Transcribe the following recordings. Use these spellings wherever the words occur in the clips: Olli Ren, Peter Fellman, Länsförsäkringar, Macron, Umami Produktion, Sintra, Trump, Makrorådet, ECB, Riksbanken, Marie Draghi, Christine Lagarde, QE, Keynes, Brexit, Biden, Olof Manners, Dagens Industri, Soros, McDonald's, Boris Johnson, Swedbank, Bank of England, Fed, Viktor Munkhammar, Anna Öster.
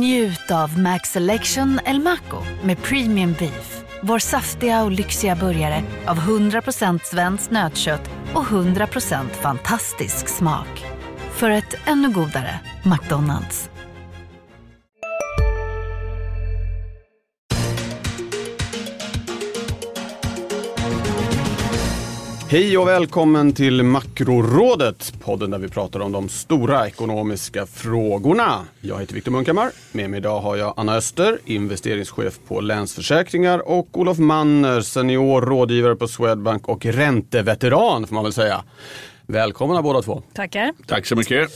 Njut av Max Selection El Maco med Premium Beef. Vår saftiga och lyxiga burgare av 100% svenskt nötkött och 100% fantastisk smak. För ett ännu godare McDonald's. Hej och välkommen till Makrorådet, podden där vi pratar om de stora ekonomiska frågorna. Jag heter Viktor Munkhammar. Med mig idag har jag Anna Öster, investeringschef på Länsförsäkringar, och Olof Manners, senior rådgivare på Swedbank och ränteveteran får man väl säga. Välkomna båda två. Tackar. Tack så mycket.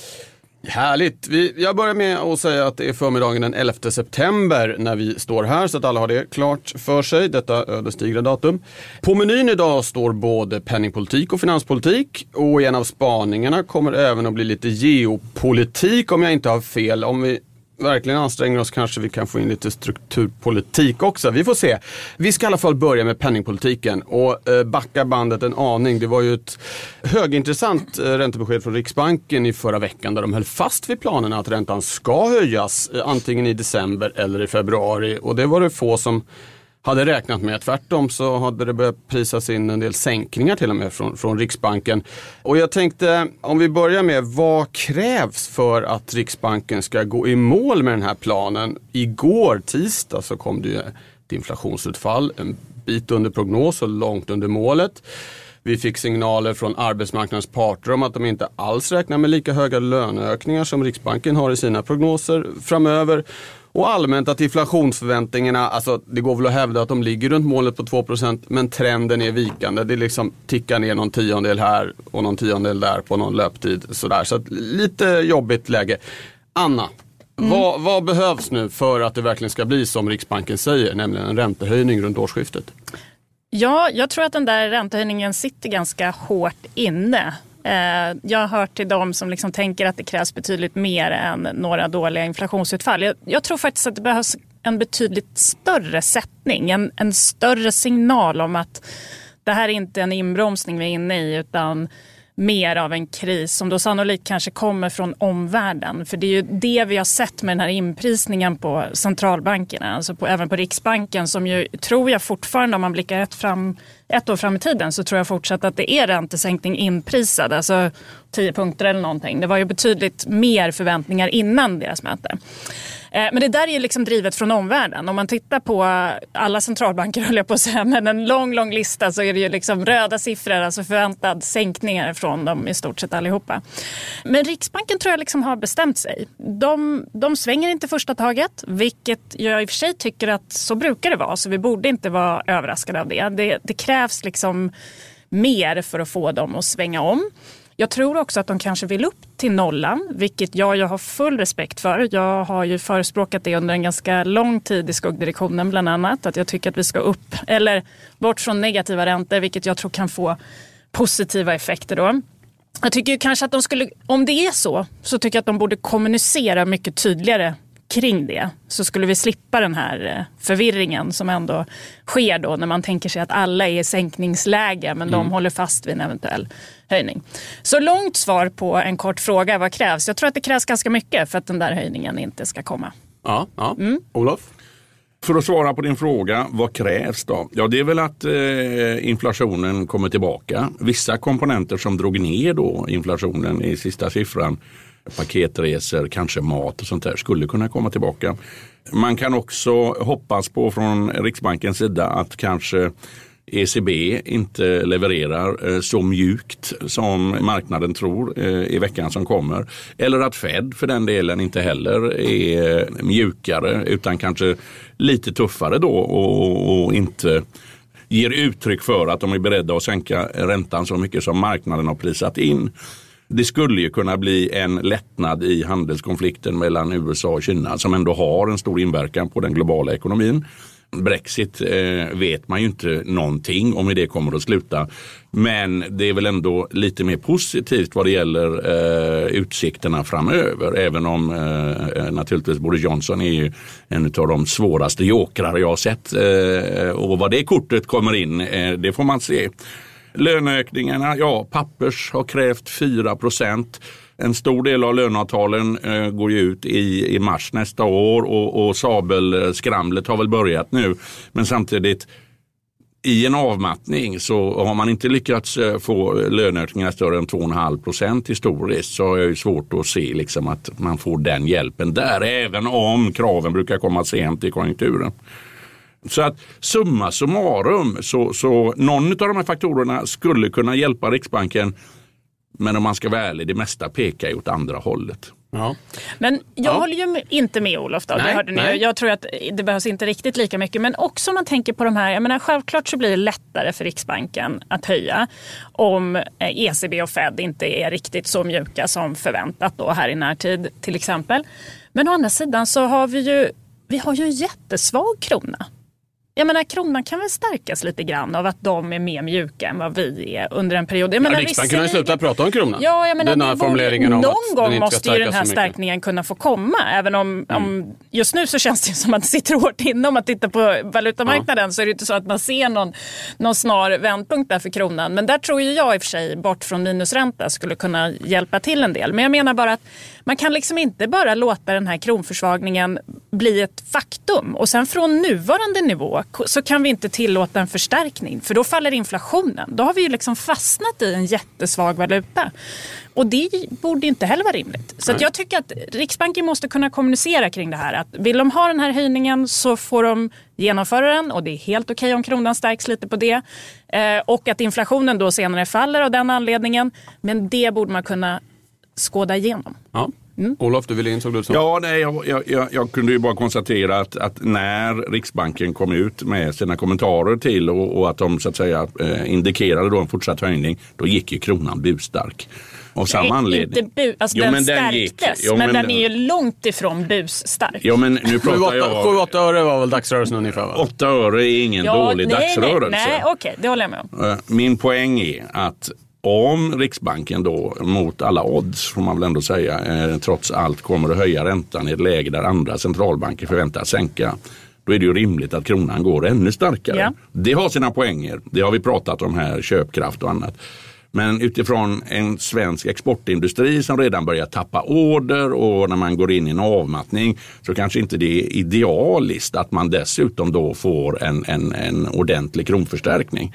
Härligt. Jag börjar med att säga att det är förmiddagen den 11 september när vi står här, så att alla har det klart för sig, detta ödesdigra datum. På menyn idag står både penningpolitik och finanspolitik, och i en av spaningarna kommer även att bli lite geopolitik om jag inte har fel. Om vi verkligen anstränger oss kanske vi kan få in lite strukturpolitik också. Vi får se. Vi ska i alla fall börja med penningpolitiken och backa bandet en aning. Det var ju ett högintressant räntebesked från Riksbanken i förra veckan där de höll fast vid planerna att räntan ska höjas antingen i december eller i februari. Och det var det få som hade räknat med. Tvärtom så hade det börjat prisas in en del sänkningar till och med från Riksbanken. Och jag tänkte, om vi börjar med, vad krävs för att Riksbanken ska gå i mål med den här planen? Igår tisdag så kom det ju ett inflationsutfall, en bit under prognos och långt under målet. Vi fick signaler från arbetsmarknadens parter om att de inte alls räknar med lika höga löneökningar som Riksbanken har i sina prognoser framöver. Och allmänt att inflationsförväntningarna, alltså det går väl att hävda att de ligger runt målet på 2%, men trenden är vikande. Det liksom tickar ner någon tiondel här och någon tiondel där på någon löptid. Sådär. Så att, lite jobbigt läge. Anna, vad behövs nu för att det verkligen ska bli som Riksbanken säger, nämligen en räntehöjning runt årsskiftet? Ja, jag tror att den där räntehöjningen sitter ganska hårt inne. Jag hör till dem som liksom tänker att det krävs betydligt mer än några dåliga inflationsutfall. Jag tror faktiskt att det behövs en betydligt större sättning, en större signal om att det här är inte en inbromsning vi är inne i utan mer av en kris som då sannolikt kanske kommer från omvärlden. För det är ju det vi har sett med den här inprisningen på centralbankerna, alltså även på Riksbanken, som ju tror jag fortfarande, om man blickar ett år fram i tiden, så tror jag fortsatt att det är räntesänkning inprisad, alltså 10 punkter eller någonting. Det var ju betydligt mer förväntningar innan deras möte. Men det där är ju liksom drivet från omvärlden. Om man tittar på alla centralbanker, höll jag på att säga, men en lång lista, så är det ju liksom röda siffror, alltså förväntad sänkningar från dem i stort sett allihopa. Men Riksbanken tror jag liksom har bestämt sig. De svänger inte första taget, vilket jag i och för sig tycker att så brukar det vara, så vi borde inte vara överraskade av det. Det krävs liksom mer för att få dem att svänga om. Jag tror också att de kanske vill upp till nollan, vilket jag har full respekt för. Jag har ju förespråkat det under en ganska lång tid i skuggdirektionen bland annat, att jag tycker att vi ska upp eller bort från negativa räntor, vilket jag tror kan få positiva effekter då. Jag tycker ju kanske att de skulle, om det är så tycker jag att de borde kommunicera mycket tydligare kring det, så skulle vi slippa den här förvirringen som ändå sker då när man tänker sig att alla är i sänkningsläge men de håller fast vid en eventuell höjning. Så långt svar på en kort fråga, vad krävs? Jag tror att det krävs ganska mycket för att den där höjningen inte ska komma. Ja. Olof? För att svara på din fråga, vad krävs då? Ja, det är väl att inflationen kommer tillbaka. Vissa komponenter som drog ner då inflationen i sista siffran, paketresor, kanske mat och sånt där, skulle kunna komma tillbaka. Man kan också hoppas på från Riksbankens sida att kanske ECB inte levererar så mjukt som marknaden tror i veckan som kommer. Eller att Fed för den delen inte heller är mjukare utan kanske lite tuffare då och inte ger uttryck för att de är beredda att sänka räntan så mycket som marknaden har prisat in. Det skulle ju kunna bli en lättnad i handelskonflikten mellan USA och Kina som ändå har en stor inverkan på den globala ekonomin. Brexit vet man ju inte någonting om hur det kommer att sluta. Men det är väl ändå lite mer positivt vad det gäller utsikterna framöver. Även om naturligtvis Boris Johnson är ju en av de svåraste jokrar jag har sett. Och vad det kortet kommer in, det får man se. Löneökningarna, ja, Pappers har krävt 4%. En stor del av löneavtalen går ju ut i mars nästa år och sabelskramlet har väl börjat nu. Men samtidigt i en avmattning så har man inte lyckats få löneökningar större än 2,5% historiskt, så är det svårt att se liksom att man får den hjälpen där, även om kraven brukar komma sent i konjunkturen. Så att summa summarum så någon av de här faktorerna skulle kunna hjälpa Riksbanken, men om man ska vara ärlig, det mesta pekar åt andra hållet. Ja. Men jag håller ju inte med Olof då, det hörde ni. Jag tror att det behövs inte riktigt lika mycket, men också om man tänker på de här, jag menar självklart så blir det lättare för Riksbanken att höja om ECB och Fed inte är riktigt så mjuka som förväntat då här i närtid till exempel. Men å andra sidan så har vi har ju en jättesvag krona. Jag menar, kronan kan väl stärkas lite grann av att de är mer mjuka än vad vi är under en period. Jag menar, Riksbanken har ju slutat prata om kronan. Ja, jag menar, någon gång måste ju den här stärkningen kunna få komma. Även om just nu så känns det som att det sitter hårt inne. Om man tittar på valutamarknaden så är det inte så att man ser någon snar vändpunkt där för kronan. Men där tror ju jag i och för sig bort från minusränta skulle kunna hjälpa till en del. Men jag menar bara att man kan liksom inte bara låta den här kronförsvagningen bli ett faktum. Och sen från nuvarande nivå så kan vi inte tillåta en förstärkning, för då faller inflationen. Då har vi ju liksom fastnat i en jättesvag valuta. Och det borde inte heller vara rimligt. Så att jag tycker att Riksbanken måste kunna kommunicera kring det här. Att vill de ha den här höjningen så får de genomföra den. Och det är helt okej om kronan stärks lite på det. Och att inflationen då senare faller av den anledningen. Men det borde man kunna skåda igenom. Ja. Olof, du ville in, såg du så? Ja, nej, jag kunde ju bara konstatera att när Riksbanken kom ut med sina kommentarer till och att de så att säga indikerade då en fortsatt höjning, då gick ju kronan busstark. Av samma anledning. Alltså jo, den stärktes, men den är ju långt ifrån busstark. Jo, men nu pratar jag... 7-8 öre var väl dagsrörelsen ungefär, va? 8 öre är ingen dålig dagsrörelse. Nej, okej, det håller jag med om. Min poäng är att om Riksbanken då mot alla odds, får man väl ändå säga, trots allt kommer att höja räntan i ett läge där andra centralbanker förväntas sänka, då är det ju rimligt att kronan går ännu starkare. Ja. Det har sina poänger, det har vi pratat om här, köpkraft och annat. Men utifrån en svensk exportindustri som redan börjar tappa order och när man går in i en avmattning så kanske inte det är idealiskt att man dessutom då får en ordentlig kronförstärkning.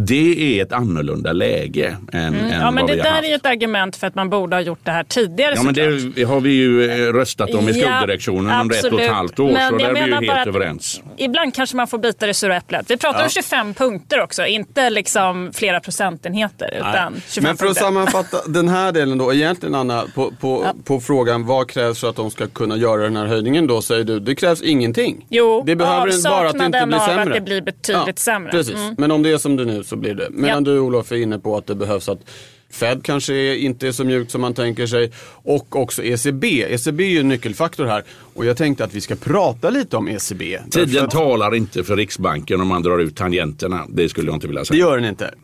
Det är ett annorlunda läge än ja, men det där är ju ett argument för att man borde ha gjort det här tidigare. Ja, men det har vi ju röstat om i skulddirektionen om 1,5 år, men så där är vi ju helt överens. Ibland kanske man får bita det sura äpplet. Vi pratar om 25 punkter också, inte liksom flera procentenheter, utan 25. Men för att sammanfatta den här delen då, egentligen Anna, på frågan vad krävs för att de ska kunna göra den här höjningen då, säger du, det krävs ingenting. Jo, det behöver bara att det inte blir sämre. Att det blir betydligt sämre. Precis, men om det är som det nu så blir det. Medan du, Olof, är inne på att det behövs att Fed kanske inte är så mjukt som man tänker sig, och också ECB. ECB är ju en nyckelfaktor här, och jag tänkte att vi ska prata lite om ECB. Tiden talar inte för Riksbanken om man drar ut tangenterna, det skulle jag inte vilja säga. Det gör den inte.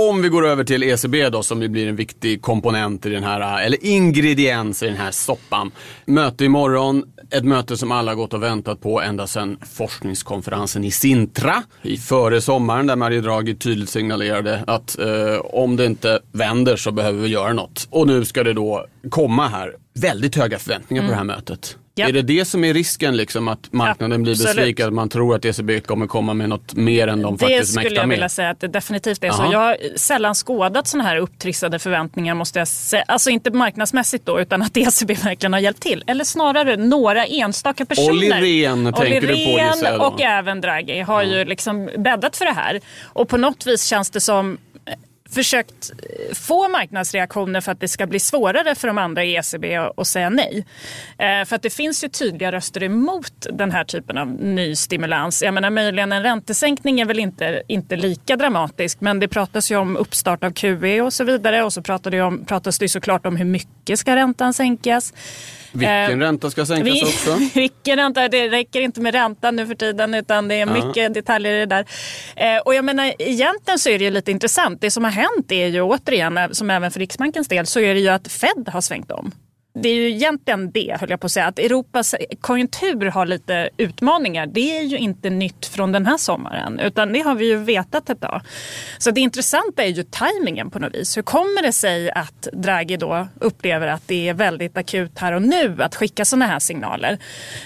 Om vi går över till ECB då, som blir en viktig komponent i den här, eller ingrediens i den här soppan. Möte imorgon, ett möte som alla gått och väntat på ända sedan forskningskonferensen i Sintra i före sommaren, där Marie Draghi tydligt signalerade att om det inte vänder så behöver vi göra något. Och nu ska det då komma här väldigt höga förväntningar på det här mötet. Yep. Är det som är risken, liksom, att marknaden blir besviken, att man tror att ECB kommer komma med något mer än de faktiskt mäktar med? Det skulle jag vilja säga att det definitivt är så. Jag har sällan skådat sådana här upptrissade förväntningar, måste jag säga. Alltså inte marknadsmässigt då, utan att ECB verkligen har hjälpt till. Eller snarare några enstaka personer. Olli Ren och även Draghi har ju liksom bäddat för det här. Och på något vis känns det som försökt få marknadsreaktioner för att det ska bli svårare för de andra i ECB att säga nej. För att det finns ju tydliga röster emot den här typen av ny stimulans. Jag menar, möjligen en räntesänkning är väl inte lika dramatisk, men det pratas ju om uppstart av QE och så vidare, och så pratas det ju såklart om hur mycket ska räntan sänkas. Vilken ränta ska sänkas också? Vilken ränta? Det räcker inte med räntan nu för tiden, utan det är mycket detaljer i det där. Och jag menar, egentligen så är det ju lite intressant. Det som har hänt är ju återigen, som även för Riksbankens del, så är det ju att Fed har svängt om. Det är ju egentligen det, höll jag på att säga, att Europas konjunktur har lite utmaningar. Det är ju inte nytt från den här sommaren, utan det har vi ju vetat ett tag. Så det intressanta är ju tajmingen på något vis. Hur kommer det sig att Draghi då upplever att det är väldigt akut här och nu att skicka sådana här signaler?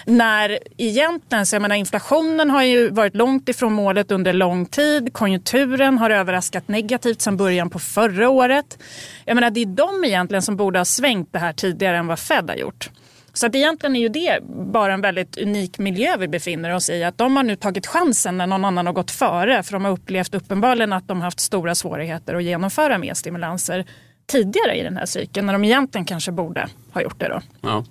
När egentligen, så jag menar, inflationen har ju varit långt ifrån målet under lång tid. Konjunkturen har överraskat negativt sedan början på förra året. Jag menar, det är de egentligen som borde ha svängt det här tidigare än vad Fed har gjort. Så att egentligen är ju det bara en väldigt unik miljö vi befinner oss i. Att de har nu tagit chansen när någon annan har gått före. För de har upplevt uppenbarligen att de har haft stora svårigheter att genomföra mer stimulanser tidigare i den här cykeln. När de egentligen kanske borde ha gjort det då. Ja.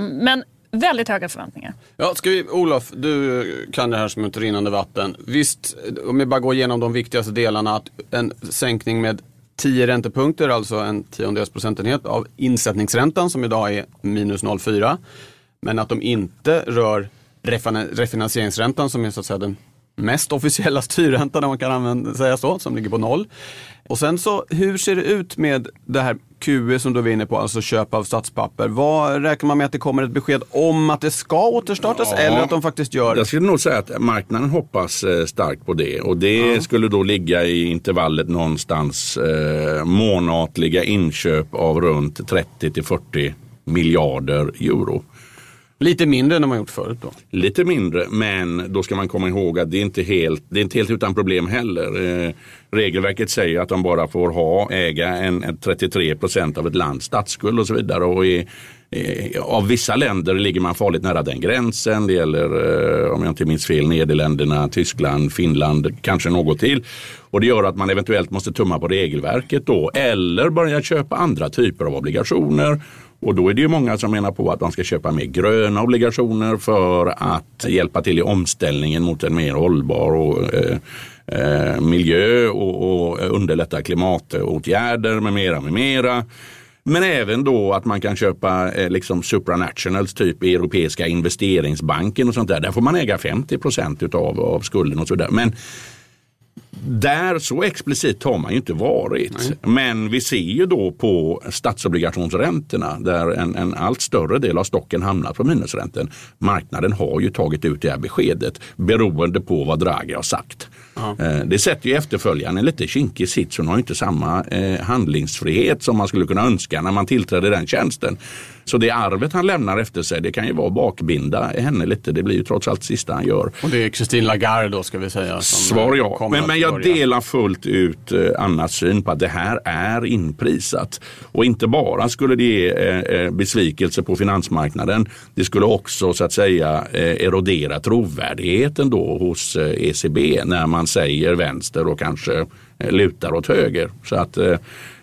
Men väldigt höga förväntningar. Ja, ska vi, Olof, du kan det här som ett rinnande vatten. Visst, om vi bara går igenom de viktigaste delarna. Att en sänkning med 10 räntepunkter, alltså en 10% av insättningsräntan som idag är minus 0,4. Men att de inte rör refinansieringsräntan som är så att säga den mest officiella styrräntan, om man kan säga så, som ligger på 0. Och sen så, hur ser det ut med det här QE som du var inne på, alltså köp av statspapper? Vad räknar man med att det kommer ett besked om att det ska återstartas, ja, eller att de faktiskt gör det? Jag skulle nog säga att marknaden hoppas starkt på det, och det skulle då ligga i intervallet någonstans månatliga inköp av runt 30-40 miljarder euro. Lite mindre än de har gjort förut då? Lite mindre, men då ska man komma ihåg att det är inte helt utan problem heller. Regelverket säger att de bara får äga en 33% av ett lands statsskuld och så vidare. Och av vissa länder ligger man farligt nära den gränsen. Det gäller, om jag inte minns fel, Nederländerna, Tyskland, Finland, kanske något till. Och det gör att man eventuellt måste tumma på regelverket då, eller börja köpa andra typer av obligationer. Och då är det ju många som menar på att man ska köpa mer gröna obligationer för att hjälpa till i omställningen mot en mer hållbar och miljö och underlätta klimatåtgärder med mera, med mera. Men även då att man kan köpa liksom supranationals, typ Europeiska investeringsbanken och sånt där. Där får man äga 50% av skulden och sådär. Men där så explicit har man ju inte varit. Nej. Men vi ser ju då på statsobligationsräntorna där en allt större del av stocken hamnar på minusränten. Marknaden har ju tagit ut det här beskedet beroende på vad Draghi har sagt. Ja. Det sätter ju efterföljaren lite kinkig sits, och hon har ju inte samma handlingsfrihet som man skulle kunna önska när man tillträdde den tjänsten. Så det arvet han lämnar efter sig, det kan ju vara bakbinda henne lite. Det blir ju trots allt sista han gör. Och det är Christine Lagarde då, ska vi säga. Svar ja. Men jag delar fullt ut Annas syn på att det här är inprisat. Och inte bara skulle det ge besvikelse på finansmarknaden. Det skulle också, så att säga, erodera trovärdigheten då hos ECB när man säger vänster och kanske lutar åt höger. Så att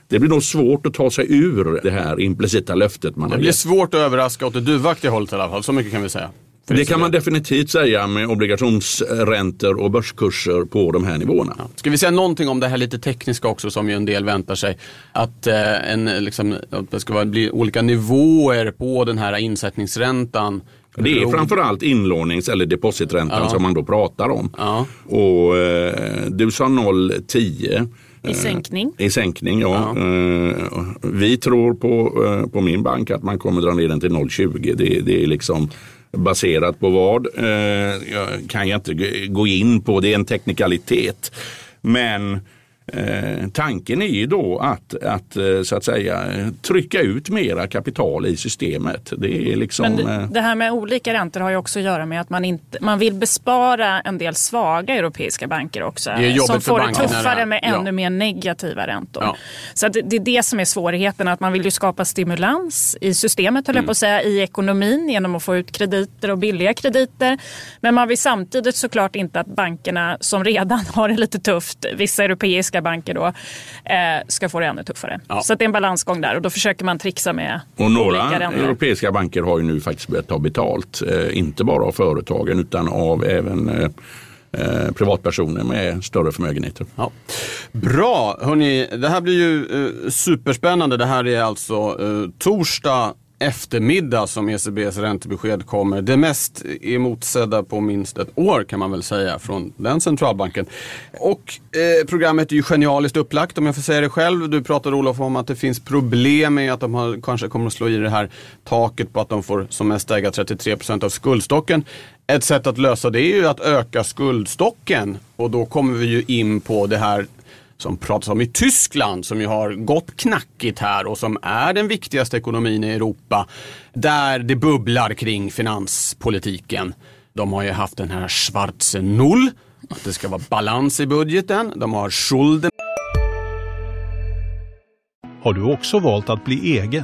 det blir nog svårt att ta sig ur det här implicita löftet man har gett. Det blir svårt att överraska åt det duvaktiga hållet i alla fall, så mycket kan vi säga. Det kan man definitivt säga med obligationsräntor och börskurser på de här nivåerna. Ja. Ska vi säga någonting om det här lite tekniska också, som ju en del väntar sig? Att, att det ska bli olika nivåer på den här insättningsräntan. Det är framförallt inlånings- eller depositräntan som man då pratar om. Ja. Och du sa 0,10. I sänkning, ja. Vi tror på min bank att man kommer dra ner den till 0,20. Det är liksom baserat på vad? Jag kan jag inte gå in på. Det är en teknikalitet. Men tanken är ju då att så att säga trycka ut mera kapital i systemet. Det är liksom. Men det här med olika räntor har ju också att göra med att man vill bespara en del svaga europeiska banker också, som får det tuffare med ännu mer negativa räntor. Ja. Så att det är det som är svårigheten, att man vill ju skapa stimulans i systemet, höll jag på att säga, i ekonomin genom att få ut krediter och billiga krediter. Men man vill samtidigt såklart inte att bankerna som redan har det lite tufft, vissa europeiska banker då, ska få det ännu tuffare. Ja. Så det är en balansgång där, och då försöker man trixa med och några länder. Europeiska banker har ju nu faktiskt börjat ta betalt, inte bara av företagen utan av även privatpersoner med större förmögenheter. Ja. Bra, hörni, det här blir ju superspännande. Det här är alltså torsdag eftermiddag som ECBs räntebesked kommer. Det mest emotsedda på minst ett år kan man väl säga från den centralbanken. Och programmet är ju genialiskt upplagt om jag får säga det själv. Du pratade Olof om att det finns problem med att de kanske kommer att slå i det här taket på att de får som mest äga 33% av skuldstocken. Ett sätt att lösa det är ju att öka skuldstocken och då kommer vi ju in på det här som pratas om i Tyskland som ju har gått knackigt här och som är den viktigaste ekonomin i Europa där det bubblar kring finanspolitiken. De har ju haft den här schwarze Null, att det ska vara balans i budgeten. De har schulden. Har du också valt att bli egen?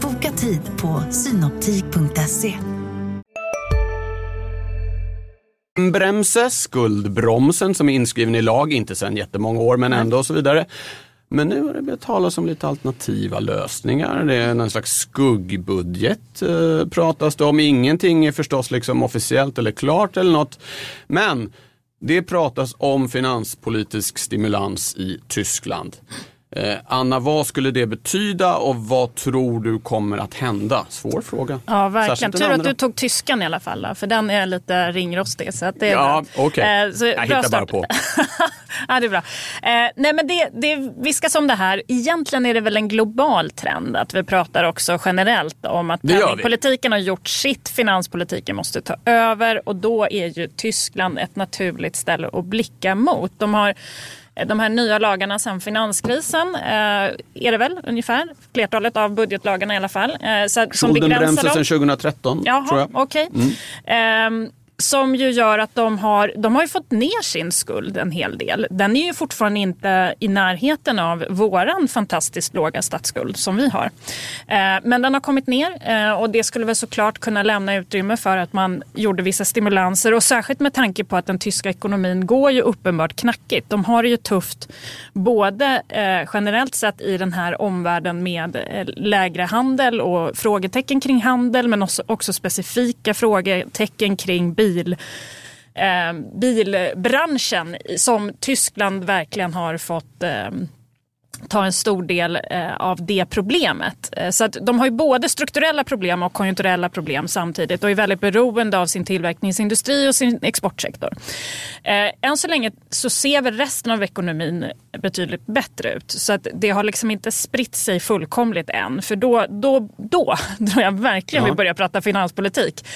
Boka tid på synoptik.se. Bremse, skuldbromsen som är inskriven i lag, inte sedan jättemånga år men ändå och så vidare. Men nu har det börjat talas om lite alternativa lösningar. Det är någon slags skuggbudget pratas det om. Ingenting är förstås liksom officiellt eller klart eller något. Men det pratas om finanspolitisk stimulans i Tyskland. Anna, vad skulle det betyda och vad tror du kommer att hända? Svår fråga. Ja, verkligen. Tur att du tog tyskan i alla fall, för den är lite ringrostig. Så att det är ja, okej. Okay. Jag hittar bara på. Ja, det är bra. Nej, men det viskas om det här. Egentligen är det väl en global trend att vi pratar också generellt om att penningpolitiken har gjort sitt. Finanspolitiken måste ta över och då är ju Tyskland ett naturligt ställe att blicka mot. De här nya lagarna sedan finanskrisen är det väl ungefär, flertalet av budgetlagarna i alla fall. Schuldenbremsen sedan 2013 tror jag. Okej. Okay. Mm. Som ju gör att de har ju fått ner sin skuld en hel del. Den är ju fortfarande inte i närheten av våran fantastiskt låga statsskuld som vi har. Men den har kommit ner och det skulle väl såklart kunna lämna utrymme för att man gjorde vissa stimulanser. Och särskilt med tanke på att den tyska ekonomin går ju uppenbart knackigt. De har det ju tufft både generellt sett i den här omvärlden med lägre handel och frågetecken kring handel. Men också specifika frågetecken kring bilbranschen som Tyskland verkligen har fått ta en stor del av det problemet. Så att de har ju både strukturella problem och konjunkturella problem samtidigt och är väldigt beroende av sin tillverkningsindustri och sin exportsektor. Än så länge så ser väl resten av ekonomin betydligt bättre ut. Så att det har liksom inte spritt sig fullkomligt än. För då jag verkligen vill börja prata finanspolitik.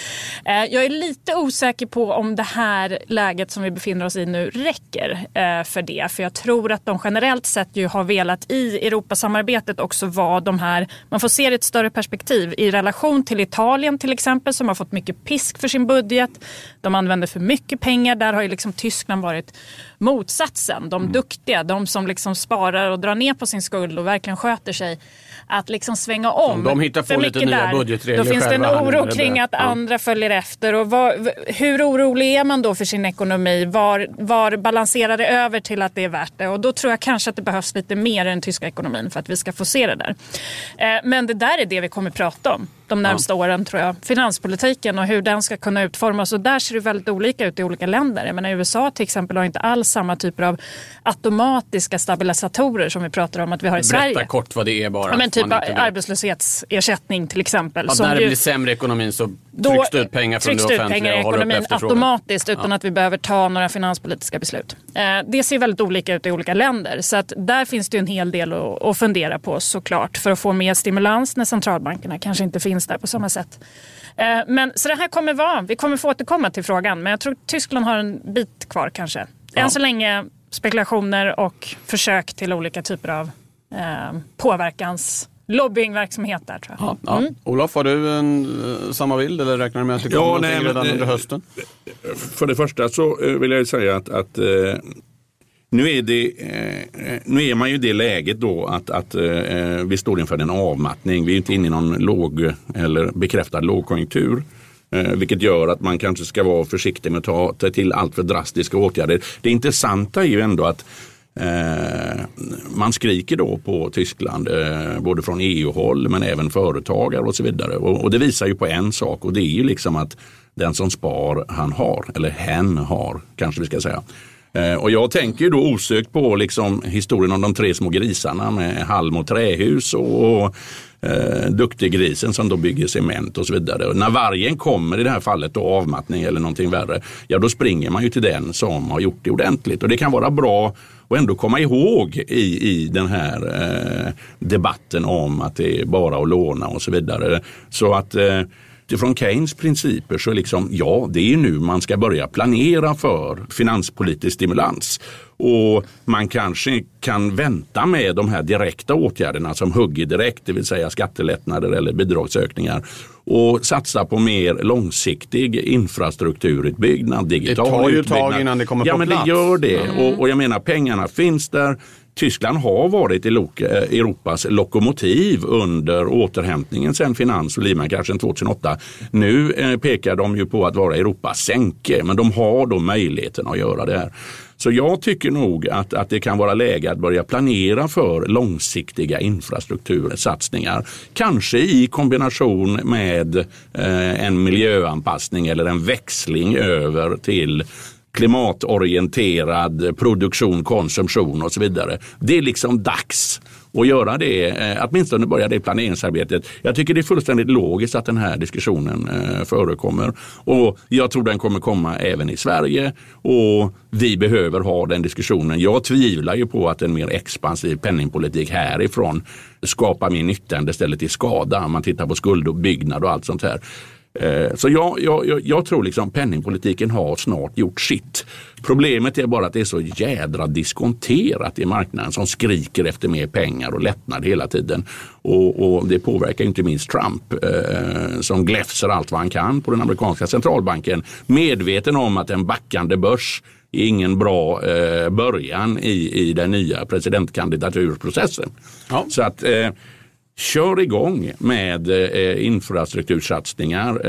Jag är lite osäker på om det här läget som vi befinner oss i nu räcker för det. För jag tror att de generellt sett ju har velat att i Europasamarbetet också var de här, man får se ett större perspektiv i relation till Italien till exempel som har fått mycket pisk för sin budget. De använder för mycket pengar. Där har ju liksom Tyskland varit motsatsen. De duktiga, de som liksom sparar och drar ner på sin skuld och verkligen sköter sig. Att liksom svänga om. Om de hittar för lite nya budgetregler. Då finns det en oro kring att andra följer efter. Och hur orolig är man då för sin ekonomi? Var balanserar det över till att det är värt det? Och då tror jag kanske att det behövs lite mer i den tyska ekonomin för att vi ska få se det där. Men det där är det vi kommer prata om de närmsta åren tror jag. Finanspolitiken och hur den ska kunna utformas. Och där ser det väldigt olika ut i olika länder. Jag menar, USA till exempel har inte alls samma typer av automatiska stabilisatorer som vi pratar om att vi har i Sverige. Berätta kort vad det är bara. Ja, men typ arbetslöshetsersättning till exempel. Ja, som när det blir sämre ekonomin så trycks det ut pengar från det offentliga och håller upp efterfrågan. Automatiskt utan att vi behöver ta några finanspolitiska beslut. Det ser väldigt olika ut i olika länder. Så att där finns det ju en hel del att fundera på såklart för att få mer stimulans när centralbankerna kanske inte finns där på samma sätt. Men så det här kommer vara, vi kommer få återkomma till frågan, men jag tror Tyskland har en bit kvar kanske. Än så länge spekulationer och försök till olika typer av påverkans lobbyingverksamhet där tror jag. Olof, har du samma bild eller räknar du med att det kommer redan under hösten? För det första så vill jag säga att Nu är man ju i det läget då att vi står inför en avmattning. Vi är inte inne i någon låg eller bekräftad lågkonjunktur. Vilket gör att man kanske ska vara försiktig med att ta till allt för drastiska åtgärder. Det intressanta är ju ändå att man skriker då på Tyskland, både från EU-håll men även företagare och så vidare. Och det visar ju på en sak, och det är ju liksom att den som spar han har, eller hen har, kanske vi ska säga. Och jag tänker ju då osökt på liksom historien om de tre små grisarna med halm och trähus och duktiggrisen som då bygger cement och så vidare. Och när vargen kommer i det här fallet då, avmattning eller någonting värre, ja då springer man ju till den som har gjort det ordentligt. Och det kan vara bra att ändå komma ihåg i den här debatten om att det är bara att låna och så vidare. Så att... Från Keynes principer så liksom, ja, det är nu man ska börja planera för finanspolitisk stimulans. Och man kanske kan vänta med de här direkta åtgärderna som hugger direkt, det vill säga skattelättnader eller bidragsökningar. Och satsa på mer långsiktig infrastrukturutbyggnad, digital utbyggnad. Det tar ju tag innan det kommer på plats. Ja, men det gör det. Mm. Och jag menar, pengarna finns där. Tyskland har varit Europas lokomotiv under återhämtningen sedan finans- och Lehman-kraschen 2008. Nu pekar de ju på att vara Europas sänke, men de har då möjligheten att göra det här. Så jag tycker nog att det kan vara läge att börja planera för långsiktiga infrastruktursatsningar. Kanske i kombination med en miljöanpassning eller en växling över till klimatorienterad produktion, konsumtion och så vidare. Det är liksom dags att göra det, åtminstone börja det planeringsarbetet. Jag tycker det är fullständigt logiskt att den här diskussionen förekommer, och jag tror den kommer komma även i Sverige, och vi behöver ha den diskussionen. Jag tvivlar ju på att en mer expansiv penningpolitik härifrån skapar mer nytta än det ställer till skada. Man tittar på skuld och byggnad och allt sånt här. Så jag tror liksom penningpolitiken har snart gjort sitt. Problemet är bara att det är så jädra diskonterat i marknaden som skriker efter mer pengar och lättnad hela tiden. Och det påverkar inte minst Trump som gläfser allt vad han kan på den amerikanska centralbanken. Medveten om att en backande börs är ingen bra början i den nya presidentkandidaturprocessen. Ja. Så att... Kör igång med infrastruktursatsningar,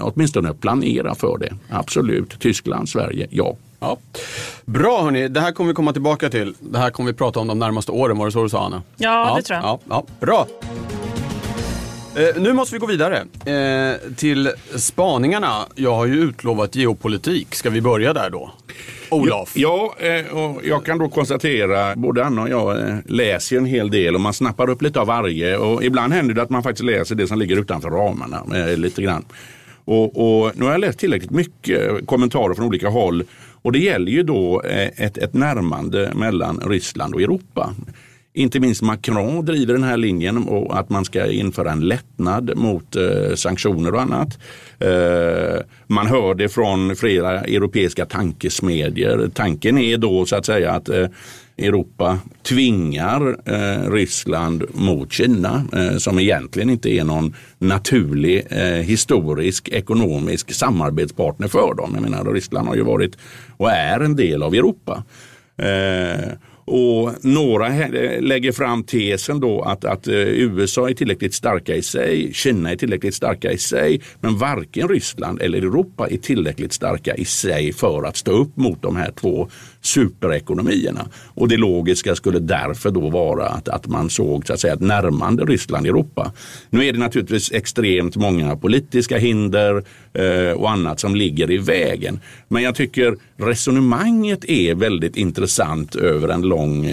åtminstone planera för det. Absolut. Tyskland, Sverige, ja. Bra hörni, det här kommer vi komma tillbaka till. Det här kommer vi prata om de närmaste åren, var det så du sa Anna? Ja, det tror jag. Ja. Bra. Nu måste vi gå vidare till spaningarna. Jag har ju utlovat geopolitik. Ska vi börja där då? Olof? Ja, jag kan då konstatera, både Anna och jag läser en hel del och man snappar upp lite av varje. Och ibland händer det att man faktiskt läser det som ligger utanför ramarna lite grann. Och nu har jag läst tillräckligt mycket kommentarer från olika håll. Och det gäller ju då ett närmande mellan Ryssland och Europa. Inte minst Macron driver den här linjen och att man ska införa en lättnad mot sanktioner och annat. Man hör det från flera europeiska tankesmedjor. Tanken är då så att säga att Europa tvingar Ryssland mot Kina som egentligen inte är någon naturlig historisk ekonomisk samarbetspartner för dem. Jag menar, Ryssland har ju varit och är en del av Europa. Och några lägger fram tesen då att USA är tillräckligt starka i sig, Kina är tillräckligt starka i sig, men varken Ryssland eller Europa är tillräckligt starka i sig för att stå upp mot de här två superekonomierna. Och det logiska skulle därför då vara att man såg så att säga ett närmande Ryssland i Europa. Nu är det naturligtvis extremt många politiska hinder och annat som ligger i vägen. Men jag tycker resonemanget är väldigt intressant över en lång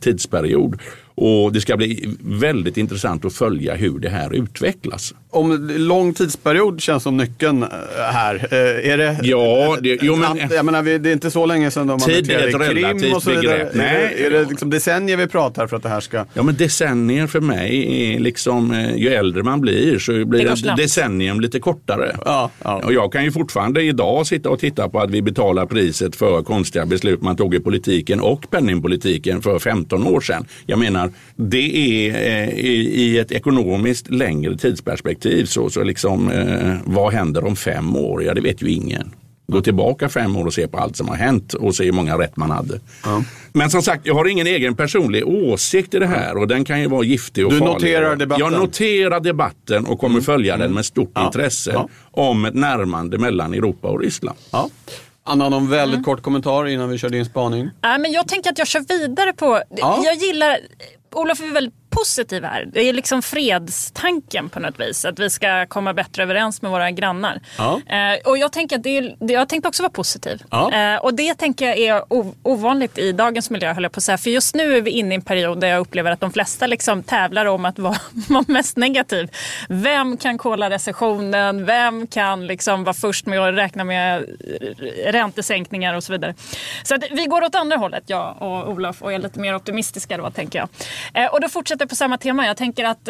tidsperiod. Och det ska bli väldigt intressant att följa hur det här utvecklas. Om lång tidsperiod känns som nyckeln här. Är det? Ja, men det är inte så länge sedan de annekterade Krim och så vidare. Nej, är det liksom decennier vi pratar för att det här ska... Ja, men decennier för mig är liksom, ju äldre man blir så blir decennium lite kortare. Ja. Och jag kan ju fortfarande idag sitta och titta på att vi betalar priset för konstiga beslut man tog i politiken och penningpolitiken för 15 år sedan. Jag menar, det är i ett ekonomiskt längre tidsperspektiv så liksom vad händer om 5 år? Ja, det vet ju ingen. Gå tillbaka 5 år och se på allt som har hänt och se hur många rätt man hade. Ja. Men som sagt, jag har ingen egen personlig åsikt i det här och den kan ju vara giftig och farlig. Du noterar debatten? Jag noterar debatten och kommer följa den med stort intresse om ett närmande mellan Europa och Ryssland. Ja. Anna, någon väldigt kort kommentar innan vi kör din spaning? Ja, men jag tänker att jag kör vidare på... Ja. Jag gillar... Olof är väldigt positiv här. Det är liksom fredstanken på något vis. Att vi ska komma bättre överens med våra grannar. Ja. Och jag tänker att jag tänkte också vara positiv. Ja. Och det tänker jag är ovanligt i dagens miljö, höll jag på att säga. För just nu är vi inne i en period där jag upplever att de flesta liksom tävlar om att vara mest negativ. Vem kan kolla recessionen? Vem kan liksom vara först med att räkna med räntesänkningar och så vidare? Så att vi går åt andra hållet, jag och Olof, och är lite mer optimistiska då, tänker jag. Och då fortsätter på samma tema. Jag tänker att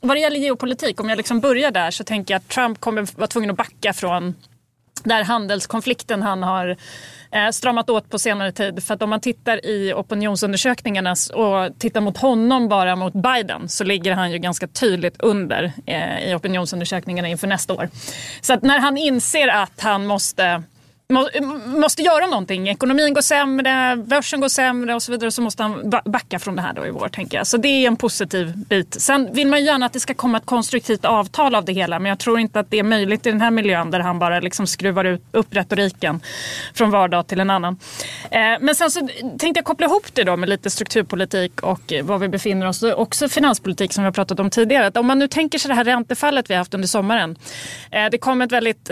vad det gäller geopolitik, om jag liksom börjar där, så tänker jag att Trump kommer vara tvungen att backa från där handelskonflikten han har stramat åt på senare tid. För att om man tittar i opinionsundersökningarna och tittar mot honom, bara mot Biden, så ligger han ju ganska tydligt under i opinionsundersökningarna inför nästa år. Så att när han inser att han måste göra någonting. Ekonomin går sämre, börsen går sämre och så vidare, så måste han backa från det här då i vår, tänker jag. Så det är en positiv bit. Sen vill man gärna att det ska komma ett konstruktivt avtal av det hela, men jag tror inte att det är möjligt i den här miljön där han bara liksom skruvar upp retoriken från vardag till en annan. Men sen så tänkte jag koppla ihop det då med lite strukturpolitik och var vi befinner oss. Också finanspolitik som vi har pratat om tidigare. Om man nu tänker sig det här räntefallet vi har haft under sommaren. Det kom ett väldigt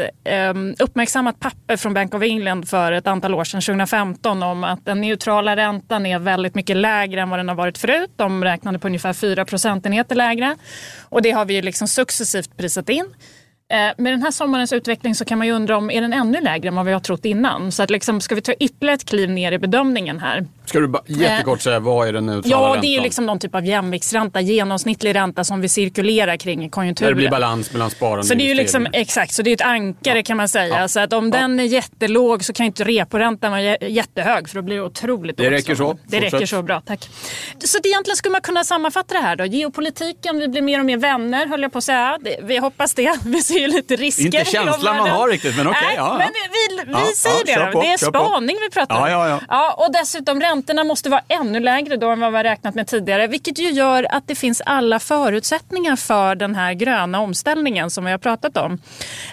uppmärksammat papper från Bank of England för ett antal år sedan, 2015, om att den neutrala räntan är väldigt mycket lägre än vad den har varit förut. De räknade på ungefär 4 procentenheter lägre, och det har vi ju liksom successivt prisat in. Med den här sommarens utveckling så kan man ju undra om är den ännu lägre än vad vi har trott innan. Så att liksom, ska vi ta ytterligare ett kliv ner i bedömningen här? Ska du jättekort säga, vad är den neutrala räntan? Ja, det är ju liksom någon typ av jämviktsränta, genomsnittlig ränta som vi cirkulerar kring i konjunkturen. Där det blir balans mellan sparande så och investeringar. Liksom, exakt, så det är ett ankare kan man säga. Ja. Så att om den är jättelåg så kan inte reporäntan vara jättehög, för då blir det otroligt. Det räcker så. Det räcker så bra, tack. Så att egentligen skulle man kunna sammanfatta det här då. Geopolitiken, vi blir mer och mer vänner, höll jag på att säga. Vi hoppas det. Vi ser ju lite risker. Inte känslan man har riktigt, men okej. Ja. Men vi säger det. Det är spaning vi pratar om. Ja, och dessutom räntorna måste vara ännu lägre då än vad vi har räknat med tidigare, vilket ju gör att det finns alla förutsättningar för den här gröna omställningen som vi har pratat om.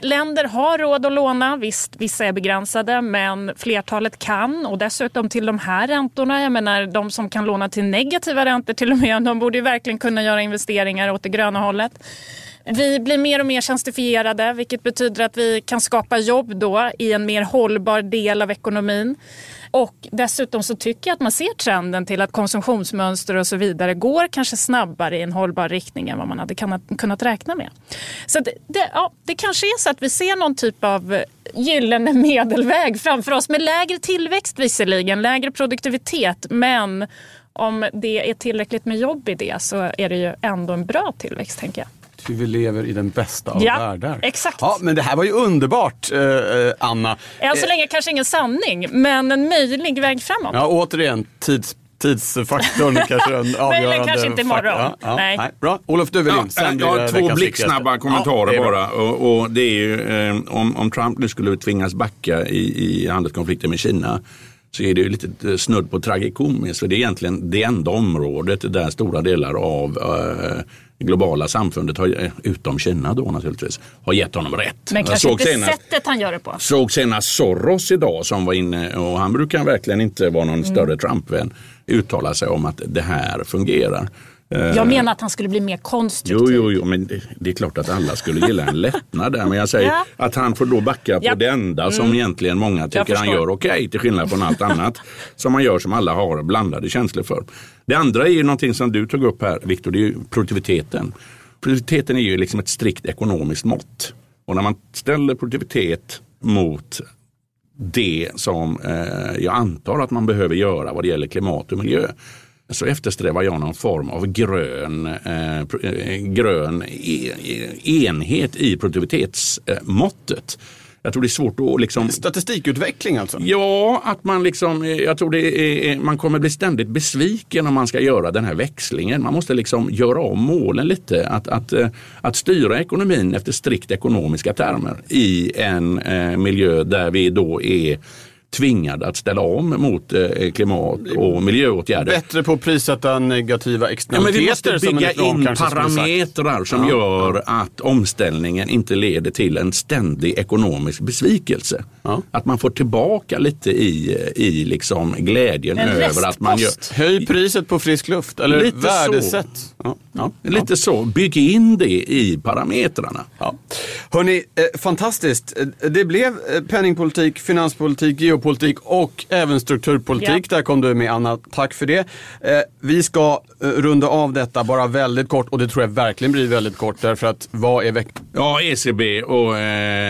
Länder har råd att låna, visst, vissa är begränsade, men flertalet kan, och dessutom till de här räntorna, jag menar, de som kan låna till negativa räntor till och med, de borde ju verkligen kunna göra investeringar åt det gröna hållet. Vi blir mer och mer tjänstifierade, vilket betyder att vi kan skapa jobb då i en mer hållbar del av ekonomin. Och dessutom så tycker jag att man ser trenden till att konsumtionsmönster och så vidare går kanske snabbare i en hållbar riktning än vad man hade kunnat räkna med. Så det kanske är så att vi ser någon typ av gyllene medelväg framför oss med lägre tillväxt visserligen, lägre produktivitet, men om det är tillräckligt med jobb i det så är det ju ändå en bra tillväxt, tänker jag. Vi lever i den bästa av världar. Exakt. Ja, men det här var ju underbart, Anna. Än så länge kanske ingen sanning, men en möjlig väg framåt. Ja, återigen, tidsfaktorn kanske en avgörande. Möjligen kanske inte imorgon. Nej. Bra. Olof, du vill in. Sen jag har 2 blixtsnabba kommentarer bara. Och det är ju, om Trump nu skulle tvingas backa i handelskonflikten med Kina, så är det ju lite snudd på tragikomiskt. För det är egentligen det enda området där stora delar av... globala samfundet, utom Kina då naturligtvis, har gett honom rätt. Men kanske inte sättet han gör det på. Såg senast Soros idag som var inne, och han brukar verkligen inte vara någon större Trump-vän, uttala sig om att det här fungerar. Jag menar att han skulle bli mer konstruktiv. Jo, men det är klart att alla skulle gilla en lättnad där. Men jag säger att han får då backa på det enda som egentligen många tycker han gör okej, till skillnad från allt annat som man gör, som alla har blandade känslor för. Det andra är ju någonting som du tog upp här, Viktor, det är ju produktiviteten. Produktiviteten är ju liksom ett strikt ekonomiskt mått. Och när man ställer produktivitet mot det som jag antar att man behöver göra vad det gäller klimat och miljö, så eftersträvar jag någon form av grön enhet i produktivitetsmåttet. Jag tror det är svårt att liksom... Statistikutveckling alltså? Ja, att man liksom... Jag tror det är, man kommer bli ständigt besviken om man ska göra den här växlingen. Man måste liksom göra om målen lite. Att styra ekonomin efter strikt ekonomiska termer i en miljö där vi då är... tvingad att ställa om mot klimat- och miljöåtgärder. Bättre på att prissätta negativa externaliteter. Vi måste bygga in parametrar som gör att omställningen inte leder till en ständig ekonomisk besvikelse. Ja. Att man får tillbaka lite i liksom glädjen över att man gör... Höj priset på frisk luft, eller lite värdesätt. Så. Ja. Ja. Lite så, bygg in det i parametrarna. Ja. Hörrni, fantastiskt. Det blev penningpolitik, finanspolitik, politik och även strukturpolitik. Yeah. Där kom du med, Anna. Tack för det. Vi ska runda av detta bara väldigt kort, och det tror jag verkligen blir väldigt kort, därför att vad är veckan? Ja, ECB och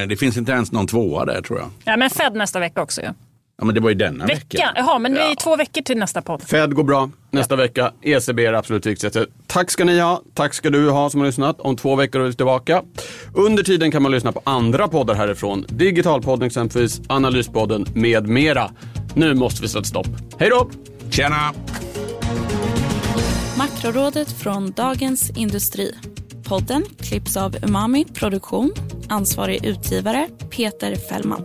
det finns inte ens någon tvåa där, tror jag. Ja, men Fed nästa vecka också ju. Ja. Ja, men det var ju denna veckan. Jaha, men det är 2 veckor till nästa podd. Fed går bra nästa vecka. ECB är absolut viktigt. Tack ska ni ha. Tack ska du ha som har lyssnat. Om 2 veckor är vi tillbaka. Under tiden kan man lyssna på andra poddar härifrån. Digitalpodden exempelvis, Analyspodden med mera. Nu måste vi sätta stopp. Hej då! Tjena! Makrorådet från Dagens Industri. Podden klipps av Umami Produktion. Ansvarig utgivare Peter Fellman.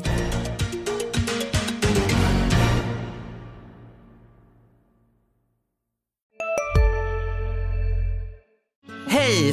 Hej,